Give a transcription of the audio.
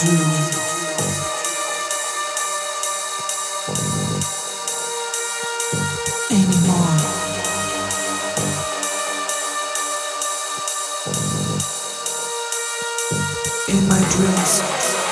do. In my dreams.